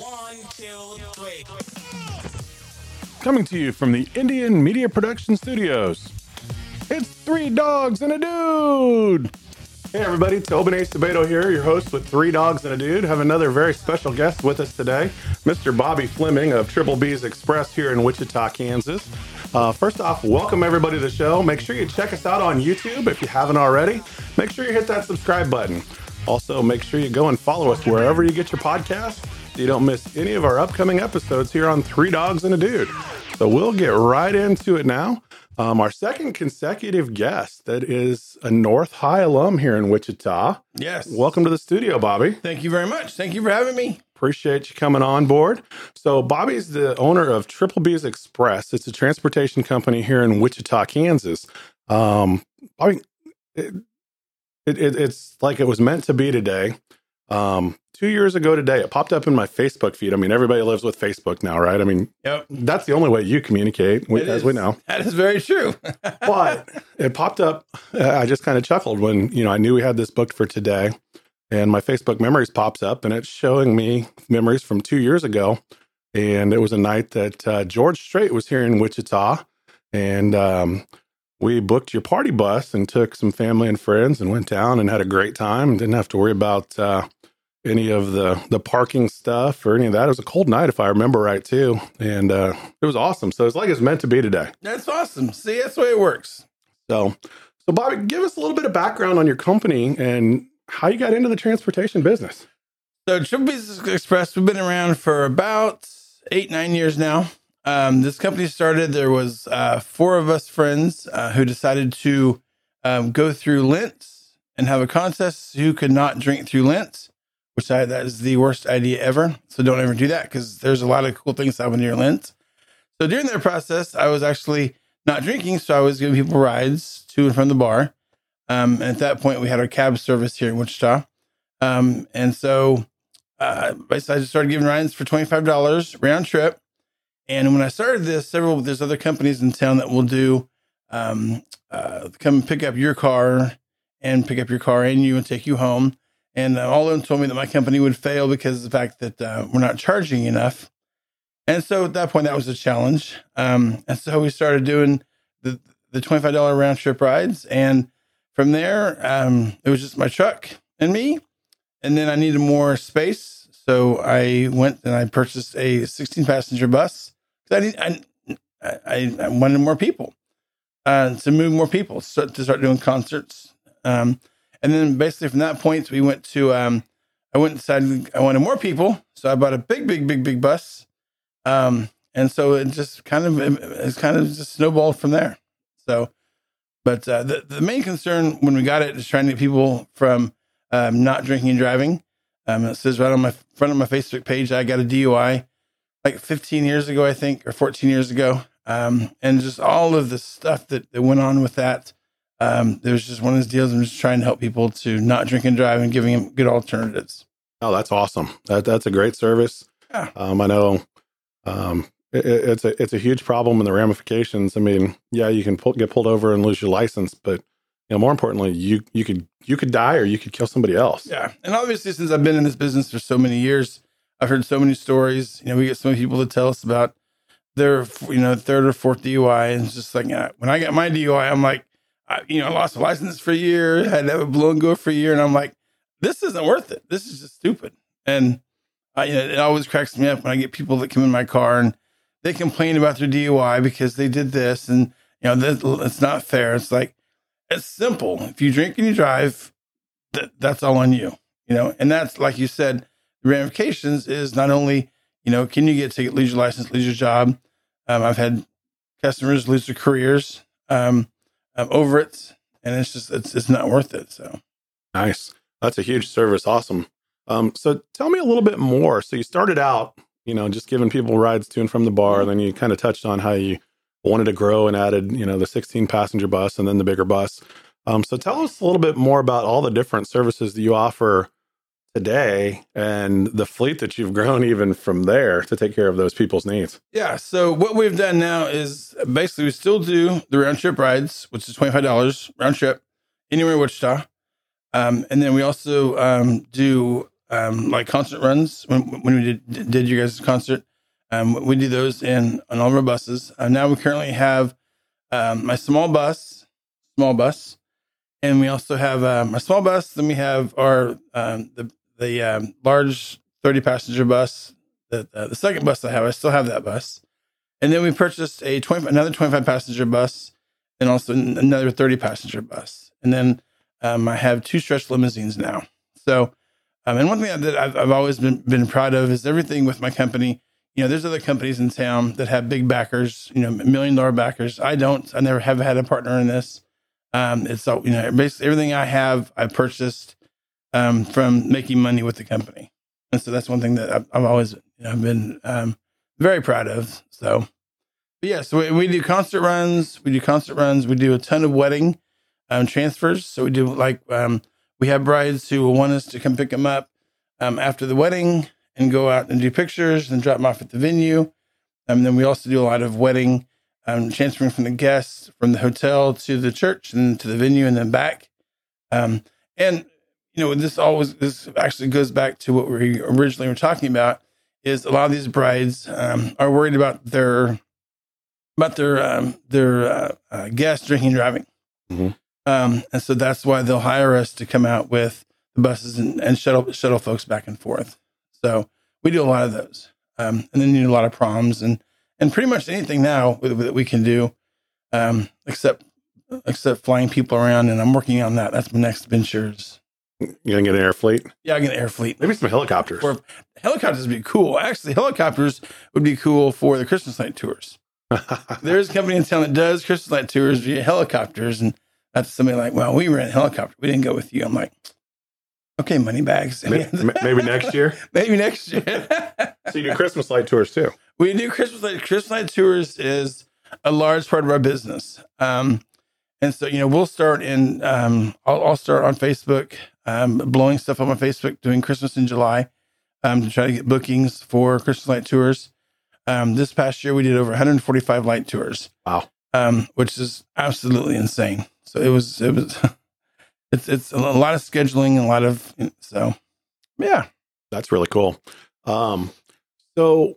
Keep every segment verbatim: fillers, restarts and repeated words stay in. One, two, three. Coming to you from the Indian Media Production Studios, it's Three Dogs and a Dude! Hey everybody, Tobin H. Sabato here, your host with Three Dogs and a Dude. Have another very special guest with us today, Mister Bobby Fleming of Triple B's Express here in Wichita, Kansas. Uh, first off, welcome everybody to the show. Make sure you check us out on YouTube if you haven't already. Make sure you hit that subscribe button. Also, make sure you go and follow us wherever you get your podcasts so you don't miss any of our upcoming episodes here on Three Dogs and a Dude. So we'll get right into it now. Um, our second consecutive guest that is a North High alum here in Wichita. Yes. Welcome to the studio, Bobby. Thank you very much. Thank you for having me. Appreciate you coming on board. So Bobby's the owner of Triple B's Express. It's a transportation company here in Wichita, Kansas. Um, Bobby, it, it, it, it's like it was meant to be today. Um, two years ago today, it popped up in my Facebook feed. I mean, everybody lives with Facebook now, right? I mean, yep. That's the only way you communicate, we, as we know. That is very true. But it popped up. I just kind of chuckled when, you know, I knew we had this booked for today and my Facebook memories pops up and it's showing me memories from two years ago. And it was a night that, uh, George Strait was here in Wichita and, um, we booked your party bus and took some family and friends and went down and had a great time. Didn't have to worry about, uh, any of the, the parking stuff or any of that. It was a cold night, if I remember right, too. And uh, it was awesome. So it's like it's meant to be today. That's awesome. See, that's the way it works. So, so Bobby, give us a little bit of background on your company and how you got into the transportation business. So Triple B's Express, we've been around for about eight, nine years now. Um, this company started, there was uh, four of us friends uh, who decided to um, go through Lent and have a contest who could not drink through Lent. Which I, that is the worst idea ever. So don't ever do that because there's a lot of cool things happening near Lent. So during that process, I was actually not drinking. So I was giving people rides to and from the bar. Um, and at that point, we had our cab service here in Wichita. Um, and so uh, basically, I just started giving rides for twenty-five dollars round trip. And when I started this, several there's other companies in town that will do um, uh, come pick up your car and pick up your car and you and take you home. And uh, all of them told me that my company would fail because of the fact that uh, we're not charging enough. And so at that point, that was a challenge. Um, and so we started doing the, the twenty-five dollars round trip rides. And from there, um, it was just my truck and me. And then I needed more space. So I went and I purchased a sixteen passenger bus. I, need, I, I, I wanted more people uh, to move more people so, to start doing concerts. Um And then basically from that point, we went to, um, I went inside, I wanted more people. So I bought a big, big, big, big bus. Um, and so it just kind of, it's kind of just snowballed from there. So, but uh, the, the main concern when we got it is trying to get people from um, not drinking and driving. Um, it says right on my front of my Facebook page, I got a D U I like fifteen years ago, I think, or fourteen years ago. Um, and just all of the stuff that, that went on with that. Um, there's just one of those deals. I'm just trying to help people to not drink and drive and giving them good alternatives. Oh, that's awesome. That, that's a great service. Yeah. Um, I know, um, it, it's a, it's a huge problem and the ramifications. I mean, yeah, you can pull, get pulled over and lose your license, but you know, more importantly, you, you could, you could die or you could kill somebody else. Yeah. And obviously since I've been in this business for so many years, I've heard so many stories. You know, we get so many people that tell us about their, you know, third or fourth D U I. And it's just like, uh, when I got my D U I, I'm like, I, you know, I lost a license for a year, had to have a blow and go for a year. And I'm like, this isn't worth it. This is just stupid. And I, you know, it always cracks me up when I get people that come in my car and they complain about their D U I because they did this. And, you know, this, it's not fair. It's like, it's simple. If you drink and you drive, th- that's all on you, you know? And that's, like you said, the ramifications is not only, you know, can you get a ticket, lose your license, lose your job? Um, I've had customers lose their careers. Um, I'm over it, and it's just it's it's not worth it. So nice, that's a huge service, awesome. Um, so tell me a little bit more. So you started out, you know, just giving people rides to and from the bar. Then you kind of touched on how you wanted to grow and added, you know, the sixteen passenger bus and then the bigger bus. Um, so tell us a little bit more about all the different services that you offer today and the fleet that you've grown even from there to take care of those people's needs. Yeah. So what we've done now is basically we still do the round trip rides, which is twenty-five dollars round trip anywhere in Wichita. Um, and then we also um, do um, like concert runs. When, when we did, did your guys' concert, um, we do those in on all of our buses. Uh, now we currently have um, my small bus, small bus, and we also have um, our small bus. Then we have our um, the the um, large thirty passenger bus. The, the the second bus I have, I still have that bus. And then we purchased a twenty another twenty-five passenger bus, and also another thirty passenger bus. And then um, I have two stretch limousines now. So, um, and one thing that I've, I've always been, been proud of is everything with my company. You know, there's other companies in town that have big backers, you know, million dollar backers. I don't. I never have had a partner in this. Um, it's all, you know, basically everything I have, I purchased um, from making money with the company. And so that's one thing that I've, I've always, you know, been um, very proud of. So. But yeah, so we, we do concert runs. We do concert runs. We do a ton of wedding um, transfers. So we do like um, we have brides who will want us to come pick them up um, after the wedding and go out and do pictures and drop them off at the venue. And um, then we also do a lot of wedding um, transferring from the guests from the hotel to the church and to the venue and then back. Um, and you know, this always this actually goes back to what we originally were talking about. Is a lot of these brides um, are worried about their about their um, their uh, uh, guests drinking and driving. Mm-hmm. Um, and so that's why they'll hire us to come out with the buses and, and shuttle shuttle folks back and forth. So we do a lot of those. Um, and then you do a lot of proms and, and pretty much anything now that we can do um, except except flying people around. And I'm working on that. That's my next ventures. You're going to get an air fleet? Yeah, I get an air fleet. Maybe some helicopters. Or, helicopters would be cool. Actually, helicopters would be cool for the Christmas night tours. There's a company in town that does Christmas light tours via helicopters, and that's somebody like, well, we were in a helicopter. We didn't go with you. I'm like, okay, money bags. Maybe, maybe next year. Maybe next year. So you do Christmas light tours too. We do Christmas light. Christmas light tours is a large part of our business. Um, and so, you know, we'll start in, um, I'll, I'll start on Facebook, um, blowing stuff up on Facebook, doing Christmas in July um, to try to get bookings for Christmas light tours. Um, this past year, we did over one hundred forty-five light tours. Wow, um, which is absolutely insane. So it was, it was, it's it's a lot of scheduling, and a lot of so, yeah, that's really cool. Um, so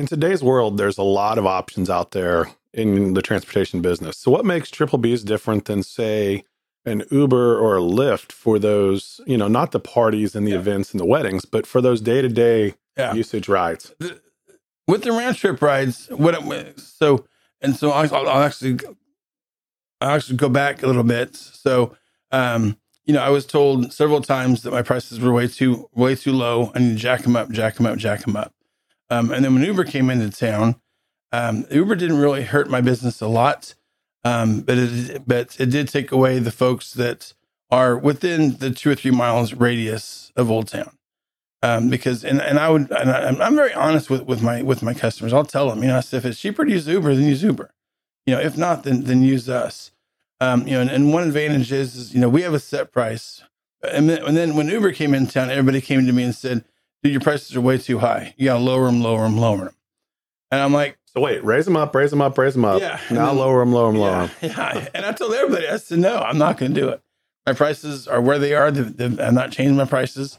in today's world, there's a lot of options out there in the transportation business. So what makes Triple B's different than say an Uber or a Lyft for those, you know, not the parties and the yeah. events and the weddings, but for those day to day usage rides? The, With the round trip rides, what it, so and so, I'll, I'll actually, I'll actually go back a little bit. So, um, you know, I was told several times that my prices were way too, way too low. I need to jack them up, jack them up, jack them up. Um, and then when Uber came into town, um, Uber didn't really hurt my business a lot, um, but it, but it did take away the folks that are within the two or three miles radius of Old Town. Um, because, and, and I would, and I, I'm very honest with, with my, with my customers. I'll tell them, you know, I said, if it's cheaper to use Uber, then use Uber, you know, if not, then, then use us. Um, you know, and, and one advantage is, is, you know, we have a set price. And then, and then when Uber came in town, everybody came to me and said, dude, your prices are way too high. You got to lower them, lower them, lower them. And I'm like, so wait, raise them up, raise them up, raise them up. Yeah. Now then, lower them, lower them, yeah, lower them. Yeah. And I told everybody, I said, no, I'm not going to do it. My prices are where they are. They, they, I'm not changing my prices.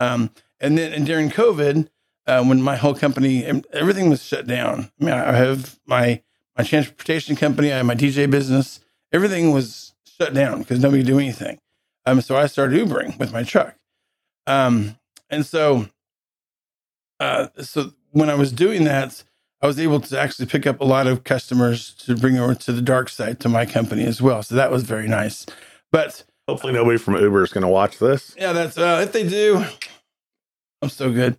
Um, And then and during COVID, uh, when my whole company, everything was shut down. I mean, I have my my transportation company, I have my D J business. Everything was shut down because nobody could do anything. Um, so I started Ubering with my truck. Um, and so, uh, so when I was doing that, I was able to actually pick up a lot of customers to bring over to the dark side to my company as well. So that was very nice. But hopefully, nobody from Uber is going to watch this. Yeah, that's uh, if they do. I'm so good.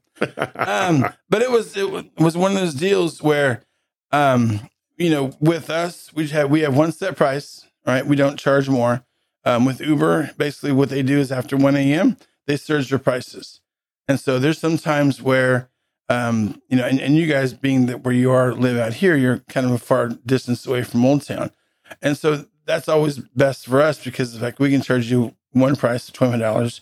Um, but it was, it was one of those deals where, um, you know, with us, we have, we have one set price, right? We don't charge more. Um, with Uber, basically what they do is after one a.m., they surge their prices. And so there's some times where, um, you know, and, and you guys being that where you are live out here, you're kind of a far distance away from Old Town. And so that's always best for us because like we can charge you one price, twenty dollars.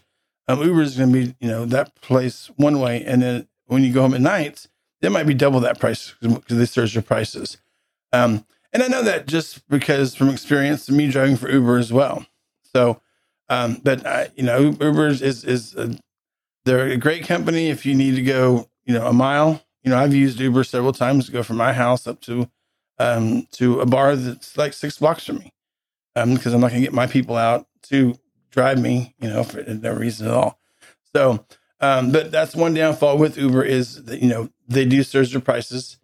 Um, Uber is going to be, you know, that place one way. And then when you go home at night, it might be double that price because they surge their prices. Um, and I know that just because from experience, me driving for Uber as well. So, um, but I, you know, Uber is, is, a, They're a great company if you need to go, you know, a mile. You know, I've used Uber several times to go from my house up to um, to a bar that's like six blocks from me, um, because I'm not going to get my people out to drive me, you know, for no reason at all. So, um, but that's one downfall with Uber is that, you know, they do surge their prices.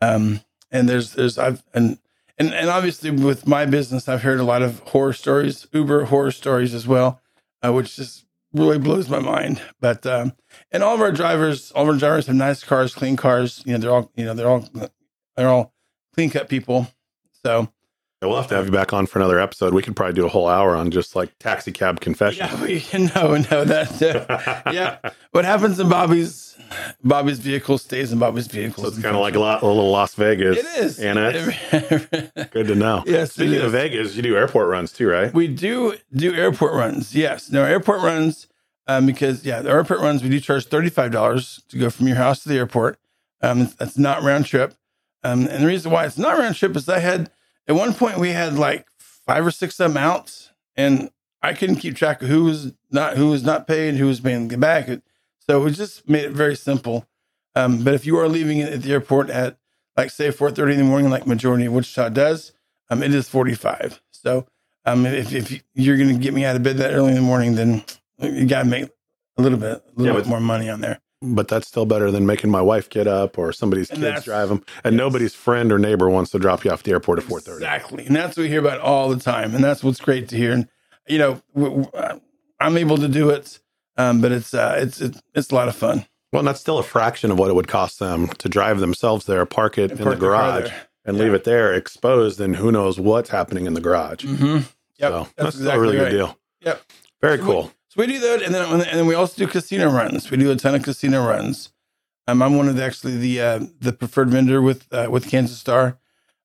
Um, and there's, there's, I've, and, and, and obviously with my business, I've heard a lot of horror stories, Uber horror stories as well, uh, which just really blows my mind. But, um, and all of our drivers, all of our drivers have nice cars, clean cars, you know, they're all, you know, they're all, they're all clean cut people. So, yeah, we'll have to have you back on for another episode. We could probably do a whole hour on just like taxi cab confessions. Yeah, we can no, no, that. Uh, yeah, what happens in Bobby's Bobby's vehicle stays in Bobby's vehicle. So it's kind of like a, lot, a little Las Vegas. It is. Annex. Good to know. Yes. Speaking of Vegas, you do airport runs too, right? We do do airport runs. Yes. No airport runs um, because yeah, the airport runs we do charge thirty-five dollars to go from your house to the airport. Um, that's not round trip, um, and the reason why it's not round trip is I had. At one point, we had like five or six of them out, and I couldn't keep track of who was not who was not paid, who was paying back. So we just made it very simple. Um, but if you are leaving at the airport at like say four thirty in the morning, like majority of Wichita does, um, it is forty five. So um, if if you're going to get me out of bed that early in the morning, then you got to make a little bit a little yeah, bit more money on there. But that's still better than making my wife get up or somebody's and kids drive them. And yes. Nobody's friend or neighbor wants to drop you off at the airport at four thirty. Exactly. And that's what we hear about all the time. And that's what's great to hear. And, you know, w- w- I'm able to do it, um, but it's, uh, it's it's it's a lot of fun. Well, and that's still a fraction of what it would cost them to drive themselves there, park it and in park the garage and yeah. leave it there exposed. And who knows what's happening in the garage. Mm-hmm. Yep. So that's, that's exactly a really right. good deal. Yep. Very so cool. We, So we do that, and then and then we also do casino runs. We do a ton of casino runs. Um, I'm one of the, actually the uh, the preferred vendor with uh, with Kansas Star,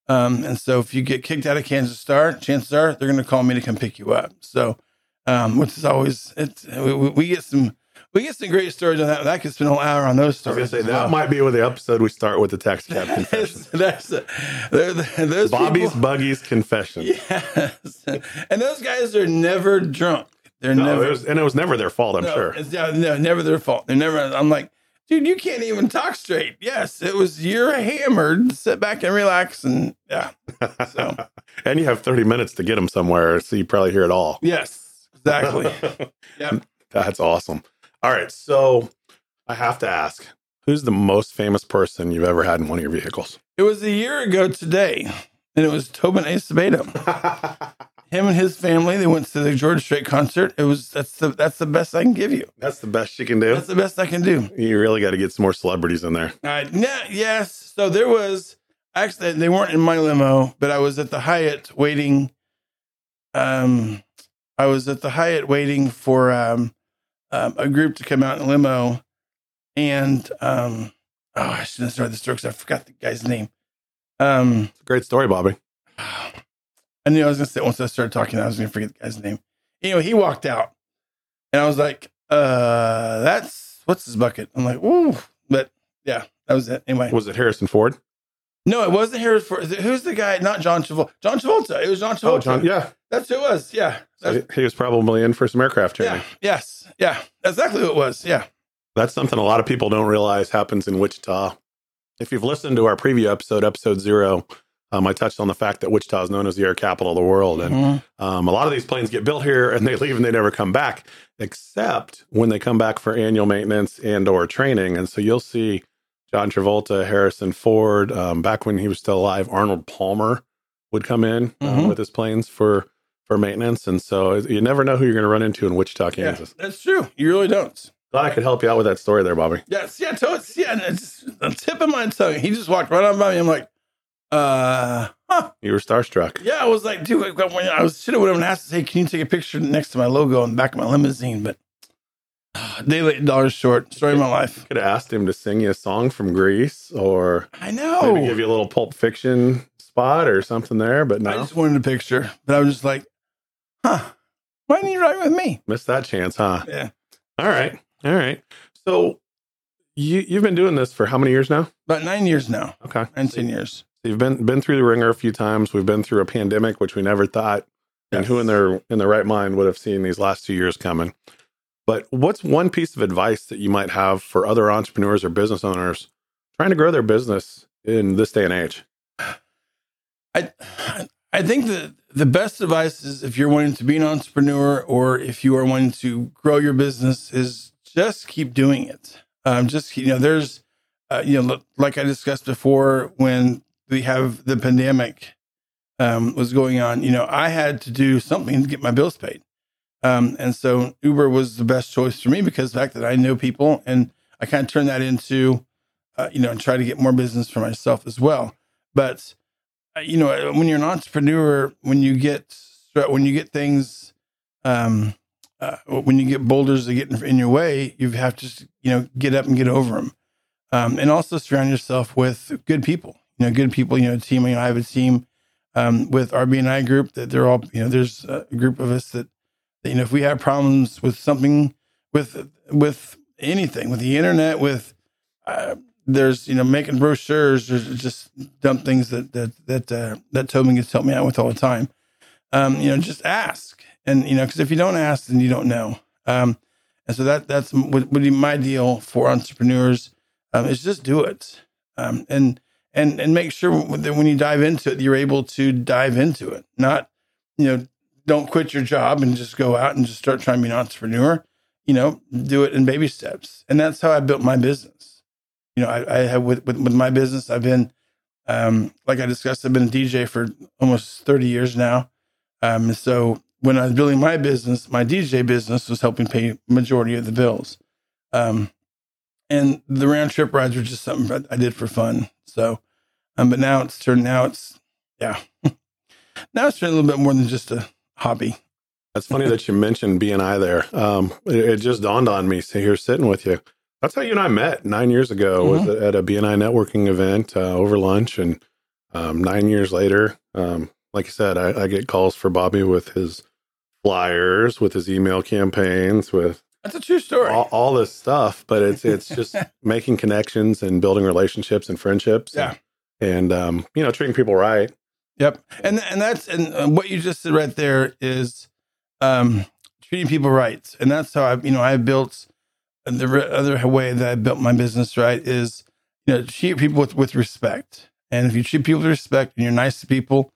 um, and so if you get kicked out of Kansas Star, chances are they're going to call me to come pick you up. So, um, which is always it's we, we get some we get some great stories on that. I could spend a whole hour on those stories. I was gonna say, that well. might be where the episode we start with the taxi cab confession. that's a, they're, they're, those Bobby's people, Buggy's confession. Yes, and those guys are never drunk. They're no, never, it was, and it was never their fault. I'm no, sure. It's, yeah, no, never their fault. They're never. I'm like, dude, you can't even talk straight. Yes, it was. You're hammered. Sit back and relax, and yeah. So, and you have thirty minutes to get them somewhere, so you probably hear it all. Yes, exactly. Yeah, that's awesome. All right, so I have to ask, who's the most famous person you've ever had in one of your vehicles? It was a year ago today, and it was Tobin Acevedo. Him and his family, they went to the George Strait concert. It was that's the that's the best I can give you. That's the best you can do. That's the best I can do. You really got to get some more celebrities in there. All right. No, yes. So there was actually they weren't in my limo, but I was at the Hyatt waiting. Um, I was at the Hyatt waiting for um, um a group to come out in a limo, and um, oh, I shouldn't start the story because I forgot the guy's name. Um, it's a great story, Bobby. I knew I was going to say, once I started talking, I was going to forget the guy's name. Anyway, he walked out. And I was like, uh, that's, what's his bucket? I'm like, ooh. But, yeah, that was it. Anyway. Was it Harrison Ford? No, it wasn't Harrison Ford. Who's the guy? Not John Travolta. John Travolta. It was John Travolta. Oh, John, yeah. That's who it was. Yeah. So he was probably in for some aircraft training. Yeah. Yes. Yeah. That's exactly who it was. Yeah. That's something a lot of people don't realize happens in Wichita. If you've listened to our preview episode, episode zero, Um, I touched on the fact that Wichita is known as the air capital of the world. And mm-hmm. um, a lot of these planes get built here and they leave and they never come back, except when they come back for annual maintenance and or training. And so you'll see John Travolta, Harrison Ford, um, back when he was still alive, Arnold Palmer would come in mm-hmm. um, with his planes for, for maintenance. And so you never know who you're going to run into in Wichita, Kansas. Yeah, that's true. You really don't. Glad I could help you out with that story there, Bobby. Yes, yeah, totes, yeah. It's a tip of my tongue. He just walked right on by me. I'm like, Uh, huh. You were starstruck. Yeah, I was like, dude, I was should have would have asked, hey, can you take a picture next to my logo on the back of my limousine? But uh, day late, dollars short. Story of my life. You could have asked him to sing you a song from Greece, or I know maybe give you a little Pulp Fiction spot or something there. But no, I just wanted a picture. But I was just like, huh? Why didn't you ride with me? Missed that chance, huh? Yeah. All right, all right. So you you've been doing this for how many years now? About nine years now. Okay, nineteen years. You've been been through the ringer a few times. We've been through a pandemic, which we never thought, yes. and who in their in their right mind would have seen these last two years coming. But what's one piece of advice that you might have for other entrepreneurs or business owners trying to grow their business in this day and age? I I think that the best advice is, if you're wanting to be an entrepreneur or if you are wanting to grow your business, is just keep doing it. Um, just, you know, there's, uh, you know, like I discussed before, when we have the pandemic um, was going on, you know, I had to do something to get my bills paid. Um, and so Uber was the best choice for me because the fact that I know people, and I kind of turned that into, uh, you know, and try to get more business for myself as well. But, uh, you know, when you're an entrepreneur, when you get, when you get things, um, uh, when you get boulders that get in, in your way, you have to, you know, get up and get over them. Um, and also surround yourself with good people, you know, good people, you know, team. You know, I have a team um, with R B N I group that they're all, you know, there's a group of us that, you know, if we have problems with something, with with anything, with the internet, with uh, there's, you know, making brochures, there's just dumb things that that that uh, that Tobin gets help me out with all the time. Um, you know, just ask, and you know, because if you don't ask, then you don't know. Um, and so that that's would, would be my deal for entrepreneurs, um, is just do it, um, and and and make sure that when you dive into it, you're able to dive into it, not you know. Don't quit your job and just go out and just start trying to be an entrepreneur. You know, do it in baby steps. And that's how I built my business. You know, I, I have with, with, with my business, I've been, um, like I discussed, I've been a D J for almost thirty years now. Um, and so when I was building my business, my D J business was helping pay majority of the bills. Um, and the round trip rides were just something I did for fun. So, um, but now it's turned, now it's, yeah, now it's turned a little bit more than just a hobby. That's funny that you mentioned B N I there. Um, it, it just dawned on me here sitting with you. That's how you and I met nine years ago, mm-hmm. was at a B N I networking event uh, over lunch. And um, nine years later, um, like you said, I, I get calls for Bobby with his flyers, with his email campaigns, with that's a true story. All, all this stuff, but it's it's just making connections and building relationships and friendships. Yeah, and, and um, you know, treating people right. Yep. And and that's and what you just said right there is um, treating people right. And that's how I, you know, I built the re- other way that I built my business right is, you know, treat people with, with respect. And if you treat people with respect and you're nice to people,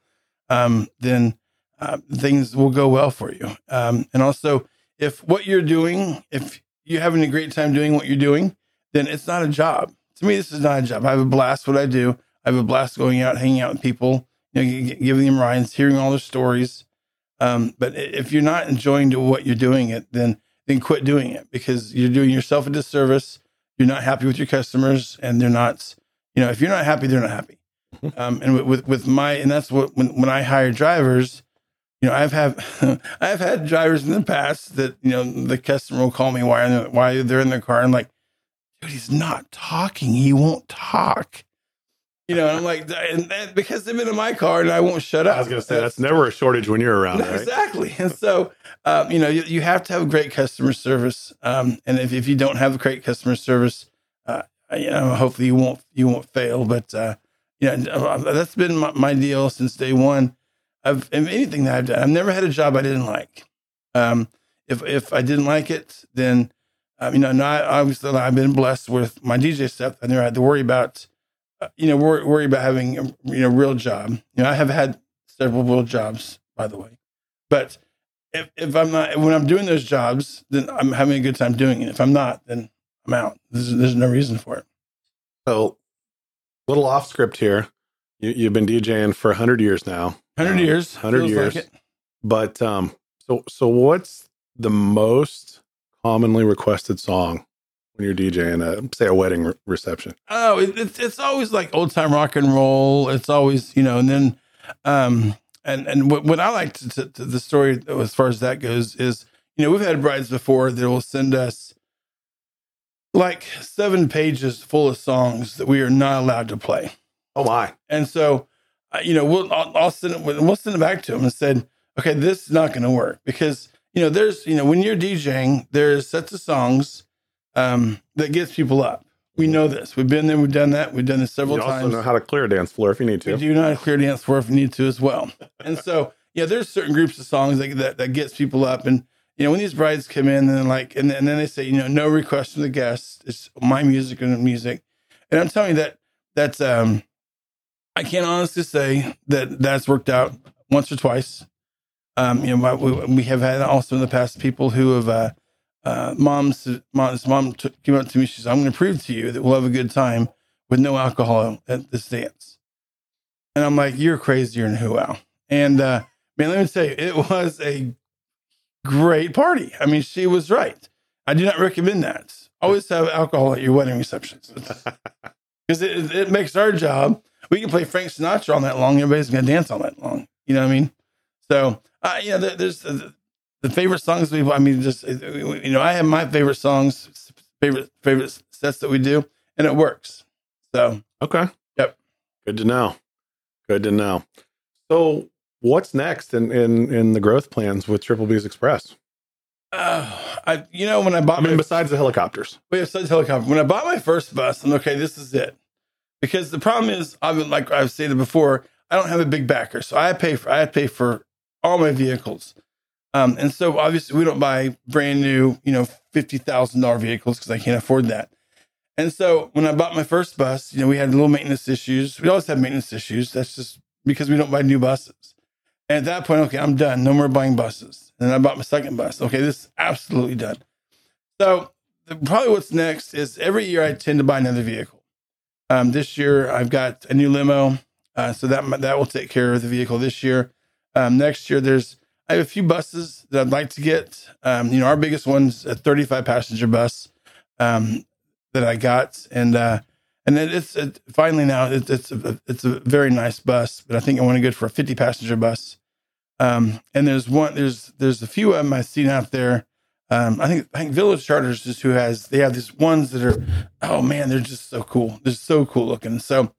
um, then uh, things will go well for you. Um, and also, if what you're doing, if you're having a great time doing what you're doing, then it's not a job. To me, this is not a job. I have a blast what I do. I have a blast going out, hanging out with people. You know, giving them rides, hearing all their stories. Um, but if you're not enjoying what you're doing it, then then quit doing it, because you're doing yourself a disservice. You're not happy with your customers, and they're not, you know, if you're not happy, they're not happy. Um, and with with my, and that's what, when, when I hire drivers, you know, I've have, I've had drivers in the past that, you know, the customer will call me why, why they're in their car. I'm like, dude, he's not talking. He won't talk. You know, and I'm like, and that, because they've been in my car and I won't shut up. I was going to say, that's, that's never a shortage when you're around, right? Exactly. And so, um, you know, you, you have to have great customer service. Um, and if, if you don't have great customer service, uh, you know, hopefully you won't you won't fail. But, uh, you know, that's been my, my deal since day one. Of anything that I've done, I've never had a job I didn't like. Um, if if I didn't like it, then, um, you know, and I, obviously I've been blessed with my D J stuff. I never had to worry about you know, worry, worry about having a you know, real job. You know, I have had several real jobs, by the way. But if, if I'm not, when I'm doing those jobs, then I'm having a good time doing it. If I'm not, then I'm out. There's, there's no reason for it. So, a little off script here. You, you've been DJing for one hundred years now. one hundred years. Um, one hundred years. Like, but um, so so what's the most commonly requested song when you're DJing, uh, say a wedding re- reception? Oh, it, it's it's always like old time rock and roll. It's always, you know, and then, um, and and what, what I like to, to, to the story as far as that goes is, you know, we've had brides before that will send us like seven pages full of songs that we are not allowed to play. Oh my! And so, uh, you know, we'll I'll, I'll send it we'll send it back to them and said, okay, this is not going to work because you know there's you know when you're DJing there's sets of songs. Um, that gets people up. We know this. We've been there. We've done that. We've done this several times. You also times. know how to clear a dance floor if you need to. You do know how to clear a dance floor if you need to as well. And so, yeah, there's certain groups of songs that, that, that gets people up. And, you know, when these brides come in and like, and, and then they say, you know, no request from the guests. It's my music and music. And I'm telling you that that's, um, I can't honestly say that that's worked out once or twice. Um, you know, we, we have had also in the past people who have, uh, uh, moms, mom's mom t- came up to me. She said, I'm going to prove to you that we'll have a good time with no alcohol at this dance. And I'm like, you're crazier than who wow. And, uh, man, let me tell you, it was a great party. I mean, she was right. I do not recommend that. Always have alcohol at your wedding receptions. Because it, it makes our job. We can play Frank Sinatra all night long. Everybody's going to dance all night long. You know what I mean? So, uh, you know, there, there's uh, the favorite songs we, I mean, just, you know, I have my favorite songs, favorite, favorite sets that we do, and it works. So, okay. Yep. Good to know. Good to know. So, what's next in, in, in the growth plans with Triple B's Express? Uh, I you know when I bought I mean, my, besides the helicopters, we have such helicopter. When I bought my first bus, I'm okay. This is it, because the problem is I've like I've stated before, I don't have a big backer, so I pay for I pay for all my vehicles, um, and so obviously we don't buy brand new you know fifty thousand dollar vehicles because I can't afford that. And so when I bought my first bus, you know we had little maintenance issues. We always have maintenance issues. That's just because we don't buy new buses. And at that point, okay, I'm done. No more buying buses. And then I bought my second bus. Okay, this is absolutely done. So the, probably what's next is every year I tend to buy another vehicle. Um, this year, I've got a new limo. Uh, so that that will take care of the vehicle this year. Um, next year, there's I have a few buses that I'd like to get. Um, you know, our biggest one's a thirty-five passenger bus um, that I got. And uh, and then it's it, finally now, it, it's, a, it's a very nice bus. But I think I want to go for a fifty passenger bus. Um, and there's one, there's, there's a few of them I've seen out there. Um, I think, I think Village Charters is who has, they have these ones that are, oh man, they're just so cool. They're so cool looking. So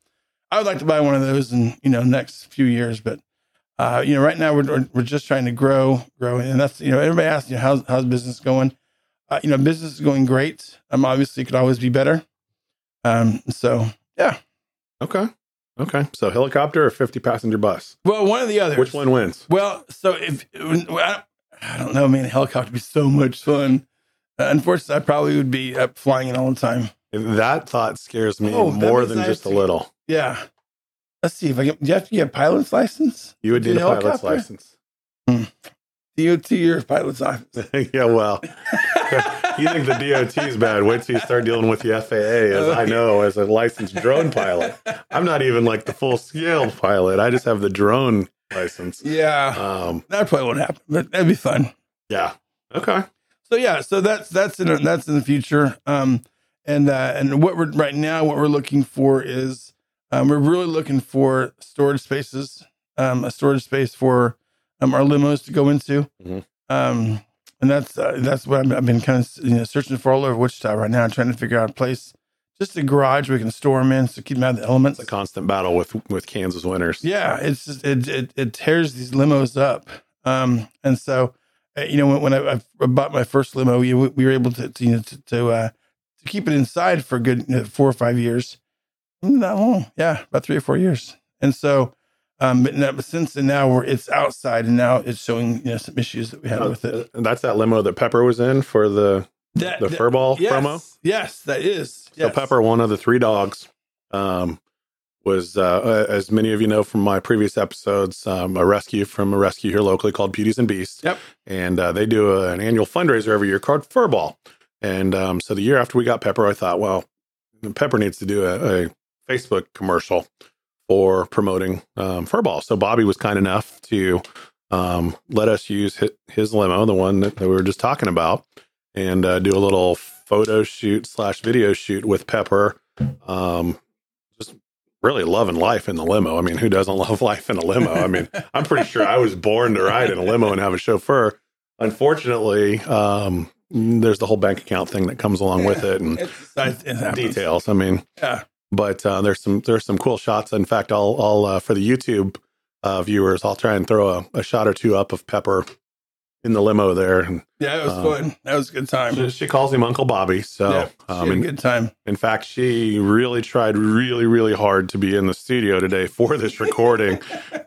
I would like to buy one of those in, you know, next few years, but, uh, you know, right now we're, we're just trying to grow, grow. And that's, you know, everybody asks, you know, how's, how's business going? Uh, you know, business is going great. Um, obviously it could always be better. Um, so yeah. Okay. Okay, so helicopter or fifty passenger bus? Well, one or the other. Which one wins? Well, so if I don't know, man, a helicopter would be so much fun. Uh, unfortunately, I probably would be up flying it all the time. That thought scares me oh, more than just a little. Yeah. Let's see if I get, do you have to get a pilot's license? You would need a, a pilot's license. Hmm. D O T or pilot's office. Yeah, well, you think the D O T is bad. Wait till you start dealing with the F A A, as I know, as a licensed drone pilot. I'm not even like the full-scale pilot. I just have the drone license. Yeah. Um, that probably won't happen, but that'd be fun. Yeah. Okay. So, yeah, so that's that's in a, that's in the future. Um, and uh, and what we're right now, what we're looking for is um, we're really looking for storage spaces, um, a storage space for Um, our limos to go into, mm-hmm. um, and that's uh, that's what I've, I've been kind of you know, searching for all over Wichita right now, trying to figure out a place, just a garage we can store them in, so keep them out of the elements. It's a constant battle with with Kansas winters. Yeah, it's just, it, it it tears these limos up, um, and so uh, you know when, when I, I bought my first limo, we, we were able to to you know, to, to, uh, to keep it inside for a good you know, four or five years, not that long, yeah, about three or four years, and so. Um, but, now, but since then, now we're, it's outside, and now it's showing you know, some issues that we had uh, with it. And that's that limo that Pepper was in for the that, the that, furball yes, promo? Yes, that is. Yes. So Pepper, one of the three dogs, um, was, uh, as many of you know from my previous episodes, um, a rescue from a rescue here locally called Beauties and Beasts. Yep. And uh, they do a, an annual fundraiser every year called Furball. And um, so the year after we got Pepper, I thought, well, Pepper needs to do a, a Facebook commercial or promoting um, furball. So Bobby was kind enough to um, let us use his, his limo, the one that, that we were just talking about, and uh, do a little photo shoot slash video shoot with Pepper. Um, just really loving life in the limo. I mean, who doesn't love life in a limo? I mean, I'm pretty sure I was born to ride in a limo and have a chauffeur. Unfortunately, um, there's the whole bank account thing that comes along with it and it details. I mean, yeah. But uh, there's some there's some cool shots. In fact, I'll I'll uh, for the YouTube uh, viewers, I'll try and throw a, a shot or two up of Pepper in the limo there. And, yeah, it was uh, fun. That was a good time. She, she calls him Uncle Bobby, so yeah, she um, had a good time. In fact, she really tried really really hard to be in the studio today for this recording.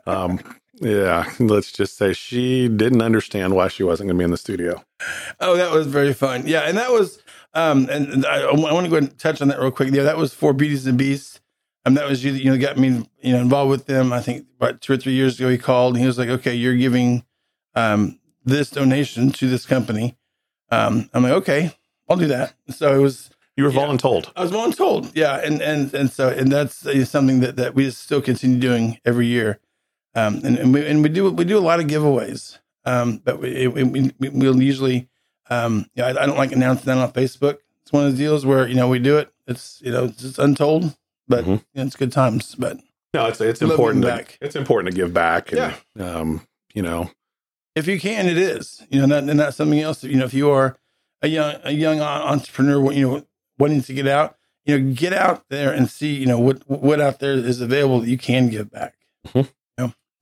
um, Yeah, let's just say she didn't understand why she wasn't going to be in the studio. Oh, that was very fun. Yeah, and that was, um, and I, I want to go ahead and touch on that real quick. Yeah, that was for Beauties and Beasts. Um, that was you that you know got me you know involved with them. I think about two or three years ago, he called and he was like, "Okay, you're giving um, this donation to this company." Um, I'm like, "Okay, I'll do that." So it was. You were yeah, voluntold. I was voluntold. Yeah, and and and so and that's something that, that we still continue doing every year. Um, and, and we and we do we do a lot of giveaways, um, but we, we, we we'll usually um, you know, I, I don't like announcing that on Facebook. It's one of the deals where you know we do it. It's you know it's just untold, but mm-hmm. you know, it's good times. But no, it's it's important. To, it's important to give back. And, yeah. Um, you know, if you can, it is. You know, not, and that's something else. You know, if you are a young a young entrepreneur, you know, wanting to get out, you know, get out there and see you know what what out there is available that you can give back. Mm-hmm.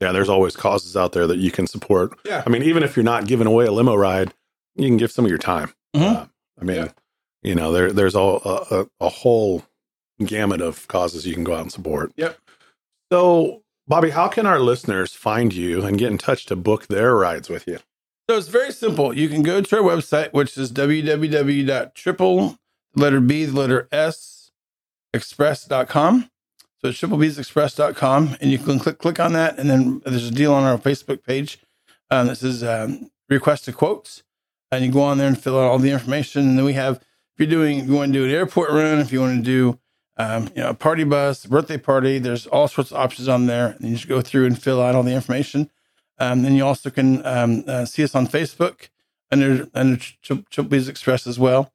Yeah, there's always causes out there that you can support. Yeah. I mean, even if you're not giving away a limo ride, you can give some of your time. Mm-hmm. Uh, I mean, yeah. you know, there there's all, a, a whole gamut of causes you can go out and support. Yep. So, Bobby, how can our listeners find you and get in touch to book their rides with you? So it's very simple. You can go to our website, which is www.triple, letter B, letter S, express dot com. So it's triple bees express dot com, and you can click click on that, and then there's a deal on our Facebook page. Um, this is um, request a quotes, and you go on there and fill out all the information. And then we have, if you're doing, if you want to do an airport run, if you want to do um, you know, a party bus, a birthday party, there's all sorts of options on there. And you just go through and fill out all the information. Um, then you also can um, uh, see us on Facebook under under Triple Bees Express as well.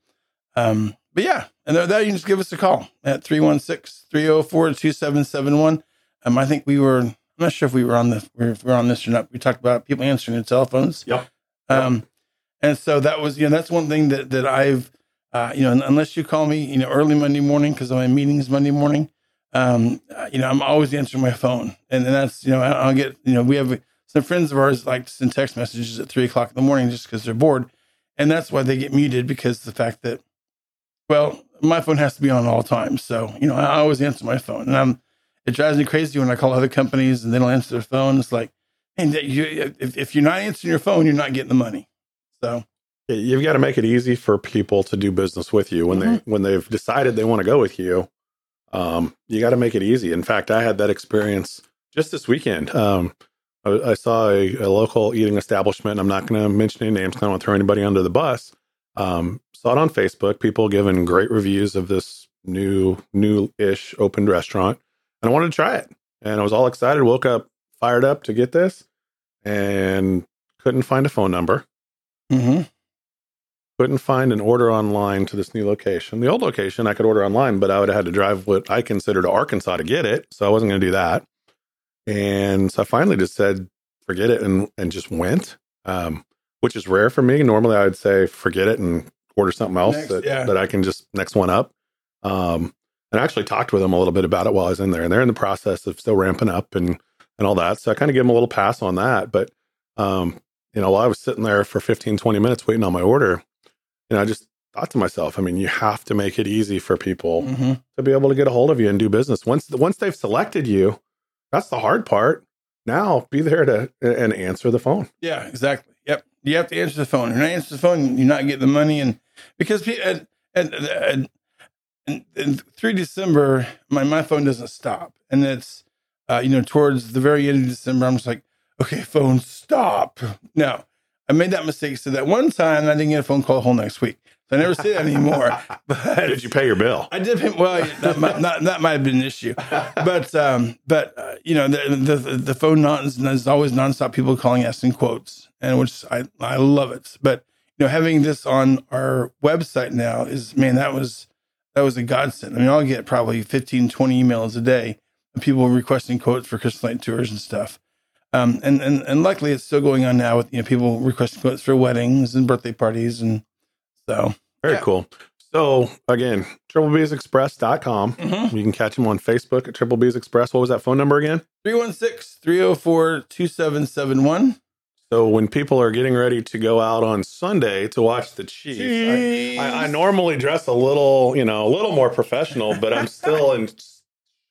Um, But yeah, and there you can just give us a call at three one six, three oh four, two seven seven one. Um, I think we were, I'm not sure if we were on the, if we were on this or not. We talked about people answering their telephones. Yeah. Um, and so that was, you know, that's one thing that, that I've, uh, you know, unless you call me, you know, early Monday morning, cause I'm in meetings Monday morning, um, uh, you know, I'm always answering my phone, and then that's, you know, I'll get, you know, we have some friends of ours like to send text messages at three o'clock in the morning just cause they're bored. And that's why they get muted, because the fact that, well, my phone has to be on all times. So, you know, I always answer my phone. And I'm, it drives me crazy when I call other companies and they don't answer their phone. It's like, and you, if, if you're not answering your phone, you're not getting the money. So you've got to make it easy for people to do business with you when mm-hmm. they, when they've decided they want to go with you. Um, you got to make it easy. In fact, I had that experience just this weekend. Um, I, I saw a, a local eating establishment. I'm not going to mention any names. I don't want to throw anybody under the bus. Um, saw it on Facebook, people giving great reviews of this new, new-ish opened restaurant. And I wanted to try it. And I was all excited, woke up, fired up to get this, and couldn't find a phone number. Mm-hmm. Couldn't find an order online to this new location. The old location I could order online, but I would have had to drive what I consider to Arkansas to get it. So I wasn't going to do that. And so I finally just said, forget it, and, and just went. Um, Which is rare for me. Normally, I would say forget it and order something else next, that, yeah. that I can just next one up. Um, and I actually talked with them a little bit about it while I was in there, and they're in the process of still ramping up and and all that. So I kind of give them a little pass on that. But um, you know, while I was sitting there for fifteen, twenty minutes waiting on my order, you know, I just thought to myself, I mean, you have to make it easy for people mm-hmm. to be able to get a hold of you and do business. Once once they've selected you, that's the hard part. Now be there to and answer the phone. Yeah, exactly. Yep. You have to answer the phone. You're not answering the phone, you're not getting the money. And because and, and, and, and, and through December, my, my phone doesn't stop. And it's, uh, you know, towards the very end of December, I'm just like, okay, phone, stop. No, I made that mistake. So that one time I didn't get a phone call whole next week. So I never see that anymore. But did you pay your bill? I did. Pay, well, that might, not, that might have been an issue. But, um, but uh, you know, the the, the phone non, is always nonstop people calling, asking quotes. And which I, I love it. But, you know, having this on our website now is, man, that was, that was a godsend. I mean, I'll get probably fifteen, twenty emails a day of people requesting quotes for Christmas light tours and stuff. Um, and, and, and luckily it's still going on now with, you know, people requesting quotes for weddings and birthday parties. And so. Very yeah. cool. So again, triple bees express dot com. Mm-hmm. You can catch them on Facebook at Triple Bees Express. What was that phone number again? three one six, three oh four, two seven seven one. So when people are getting ready to go out on Sunday to watch the Chiefs, I, I, I normally dress a little, you know, a little more professional, but I'm still in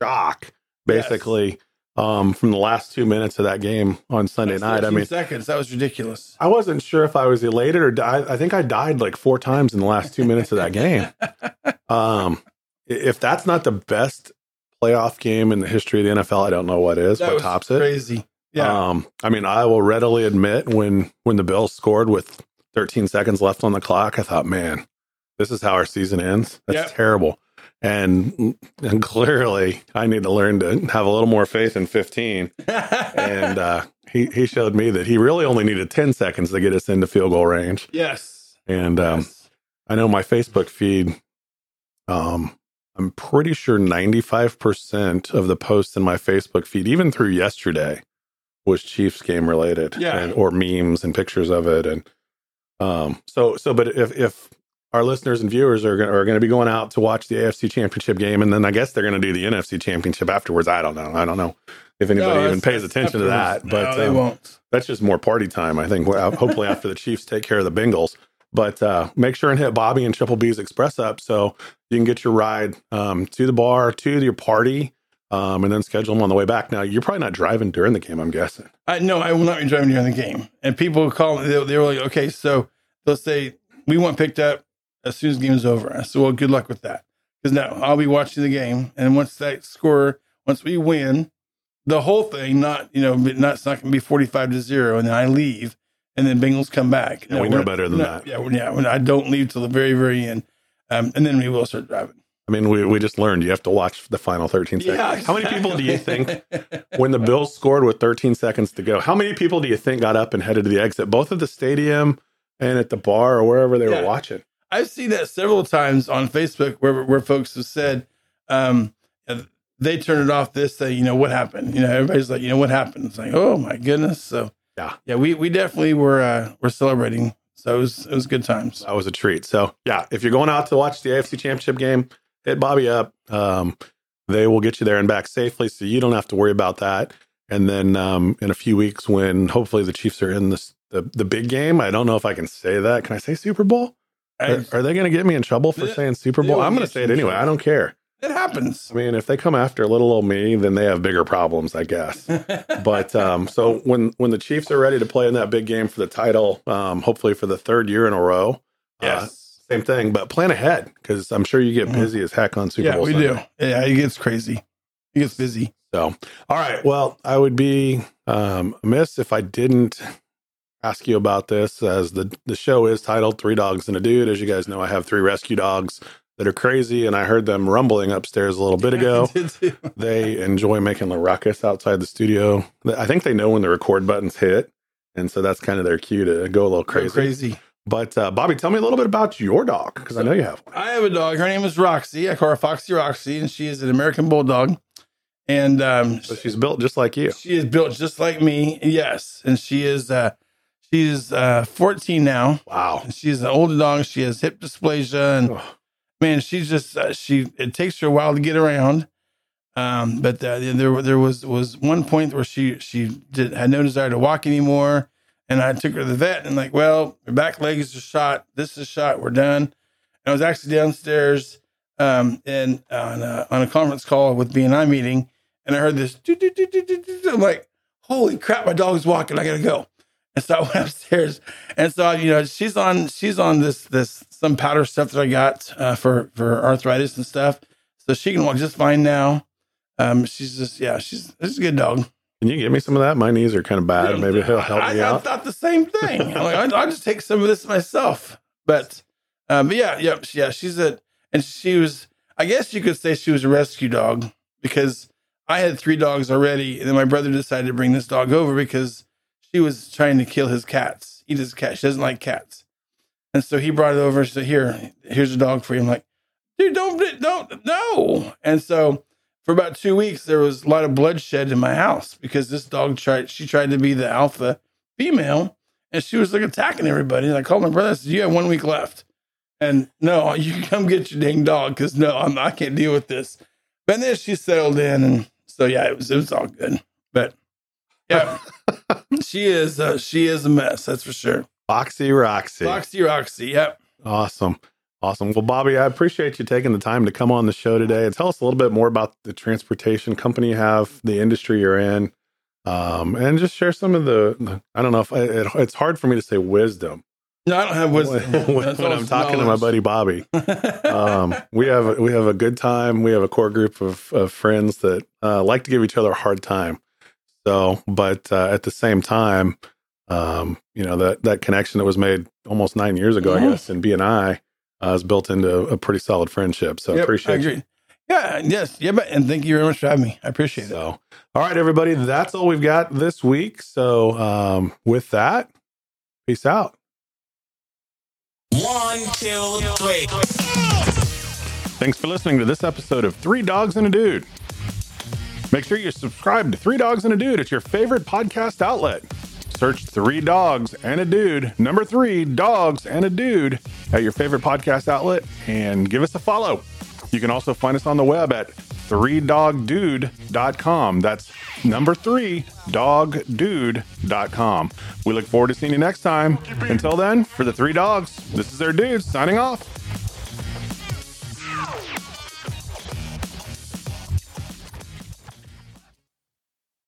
shock, basically, yes. um, from the last two minutes of that game on Sunday That's night. I mean, seconds. That was ridiculous. I wasn't sure if I was elated or died. I think I died like four times in the last two minutes of that game. Um, if that's not the best playoff game in the history of the N F L, I don't know what is. That what tops crazy. it? Crazy. Yeah. Um, I mean, I will readily admit when when the Bills scored with thirteen seconds left on the clock, I thought, man, this is how our season ends. That's yep. terrible. And, and clearly I need to learn to have a little more faith in fifteen. and uh, he, he showed me that he really only needed ten seconds to get us into field goal range. Yes. And um, yes. I know my Facebook feed, um, I'm pretty sure ninety-five percent of the posts in my Facebook feed, even through yesterday, was Chiefs game related, yeah. and, or memes and pictures of it. And um, so, so, but if, if our listeners and viewers are going are going to be going out to watch the A F C Championship game, and then I guess they're going to do the N F C Championship afterwards. I don't know. I don't know if anybody no, even pays attention to that, no, but they um, won't. That's just more party time. I think hopefully after the Chiefs take care of the Bengals, but uh, make sure and hit Bobby and Triple B's Express up so you can get your ride um, to the bar, to your party. Um, and then schedule them on the way back. Now, you're probably not driving during the game, I'm guessing. I, no, I will not be driving during the game. And people call, they're, they're like, okay, so they'll say, we want picked up as soon as the game is over. I said, well, good luck with that. Because no, I'll be watching the game. And once that score, once we win, the whole thing, not, you know, not, it's not going to be forty-five to zero. And then I leave. And then Bengals come back. No, we know better than no, that. Yeah, yeah. I don't leave till the very, very end. Um, and then we will start driving. I mean, we, we just learned you have to watch the final thirteen seconds. Yeah, exactly. How many people do you think, when the Bills scored with thirteen seconds to go, how many people do you think got up and headed to the exit, both at the stadium and at the bar or wherever they yeah. were watching? I've seen that several times on Facebook where where folks have said, um, they turned it off this, say, you know, what happened? You know, everybody's like, you know, what happened? It's like, oh, my goodness. So, yeah, yeah, we, we definitely were uh, we're celebrating. So it was, it was good times. That was a treat. So, yeah, if you're going out to watch the A F C Championship game, hit Bobby up. Um, they will get you there and back safely, so you don't have to worry about that. And then um, in a few weeks, when hopefully the Chiefs are in this, the the big game, I don't know if I can say that. Can I say Super Bowl? Are, are they going to get me in trouble for it, saying Super Bowl? I'm going to say it anyway. I don't care. It happens. I mean, if they come after little old me, then they have bigger problems, I guess. but um, so when when the Chiefs are ready to play in that big game for the title, um, hopefully for the third year in a row. Yes. Uh, Same thing, but plan ahead because I'm sure you get busy as heck on Super yeah, Bowl. Yeah, we Sunday. do. Yeah, it gets crazy. It gets busy. So, all right. Well, I would be um, amiss if I didn't ask you about this, as the, the show is titled Three Dogs and a Dude. As you guys know, I have three rescue dogs that are crazy, and I heard them rumbling upstairs a little bit ago. They enjoy making the ruckus outside the studio. I think they know when the record button's hit, and so that's kind of their cue to go a little crazy. Go crazy. But, uh, Bobby, tell me a little bit about your dog, because so, I know you have one. I have a dog. Her name is Roxy. I call her Foxy Roxy, and she is an American Bulldog. And um, so she's built just like you. She is built just like me, yes. And she is uh, she is uh, fourteen now. Wow. And she's an older dog. She has hip dysplasia. And, oh. man, she's just, uh, she. it takes her a while to get around. Um, but uh, there there was, was one point where she, she did, had no desire to walk anymore. And I took her to the vet and like, well, her back legs are shot. This is shot. We're done. And I was actually downstairs um, and on a, on a conference call with B and I meeting. And I heard this. Doo, doo, doo, doo, doo, doo. I'm like, holy crap, my dog's walking. I got to go. And so I went upstairs. And so, you know, she's on she's on this, this some powder stuff that I got uh, for, for arthritis and stuff. So she can walk just fine now. Um, she's just, yeah, she's, she's a good dog. Can you give me some of that? My knees are kind of bad. Maybe he'll help me I, out. I thought the same thing. I'm like, I'll just take some of this myself. But, um, but yeah, yeah, yeah. She's a, and she was, I guess you could say she was a rescue dog because I had three dogs already. And then my brother decided to bring this dog over because she was trying to kill his cats, eat his cat. She doesn't like cats. And so he brought it over. She said, here, here's a dog for you. I'm like, dude, don't, don't, no. And so, for about two weeks, there was a lot of bloodshed in my house because this dog tried, she tried to be the alpha female and she was like attacking everybody. And I called my brother and said, you have one week left. And no, you can come get your dang dog because no, I'm, I can't deal with this. But then she settled in. And so, yeah, it was, it was all good. But yeah, she is, uh, she is a mess. That's for sure. Foxy Roxy. Foxy Roxy. Yep. Awesome. Awesome. Well, Bobby, I appreciate you taking the time to come on the show today and tell us a little bit more about the transportation company you have, the industry you're in, um, and just share some of the, I don't know if I, it, it's hard for me to say wisdom. No, I don't have wisdom. when, when I'm talking knowledge. to my buddy, Bobby, um, we have, we have a good time. We have a core group of, of friends that uh, like to give each other a hard time. So, but uh, at the same time, um, you know, that, that connection that was made almost nine years ago, yeah. I guess, in B and I, Uh, it's built into a pretty solid friendship. So yep, appreciate I appreciate it. Yeah, yes. Yeah, and thank you very much for having me. I appreciate so, it. All right, everybody. That's all we've got this week. So um, with that, peace out. One, two, three. Thanks for listening to this episode of Three Dogs and a Dude. Make sure you're subscribed to Three Dogs and a Dude at your favorite podcast outlet. Search Three Dogs and a Dude, number three, Dogs and a Dude, at your favorite podcast outlet, and give us a follow. You can also find us on the web at three dog dude dot com. That's number three, dog dude dot com. We look forward to seeing you next time. Until then, for the Three Dogs, this is their dude signing off.